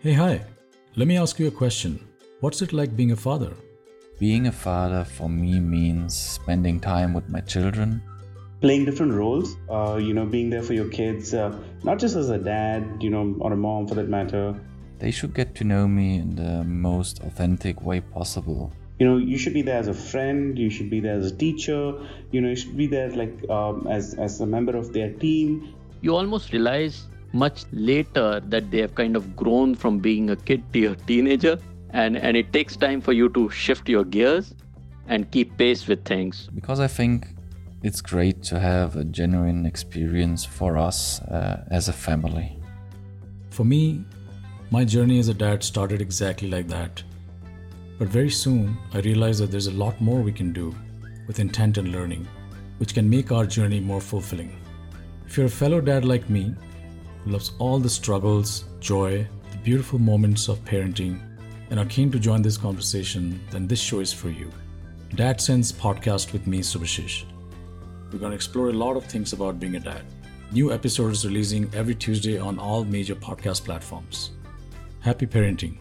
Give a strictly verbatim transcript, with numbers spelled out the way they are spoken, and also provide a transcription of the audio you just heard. Hey, hi. Let me ask you a question. What's it like being a father? Being a father for me means spending time with my children. Playing different roles, uh, you know, being there for your kids, uh, not just as a dad, you know, or a mom for that matter. They should get to know me in the most authentic way possible. You know, you should be there as a friend, you should be there as a teacher, you know, you should be there like um, as, as a member of their team. You almost realize much later that they have kind of grown from being a kid to a teenager, and, and it takes time for you to shift your gears and keep pace with things. Because I think it's great to have a genuine experience for us uh, as a family. For me, my journey as a dad started exactly like that. But very soon, I realized that there's a lot more we can do with intent and learning, which can make our journey more fulfilling. If you're a fellow dad like me, who loves all the struggles, joy, the beautiful moments of parenting, and are keen to join this conversation, then this show is for you. Dad Sense Podcast with me, Subhashish. We're going to explore a lot of things about being a dad. New episodes releasing every Tuesday on all major podcast platforms. Happy parenting.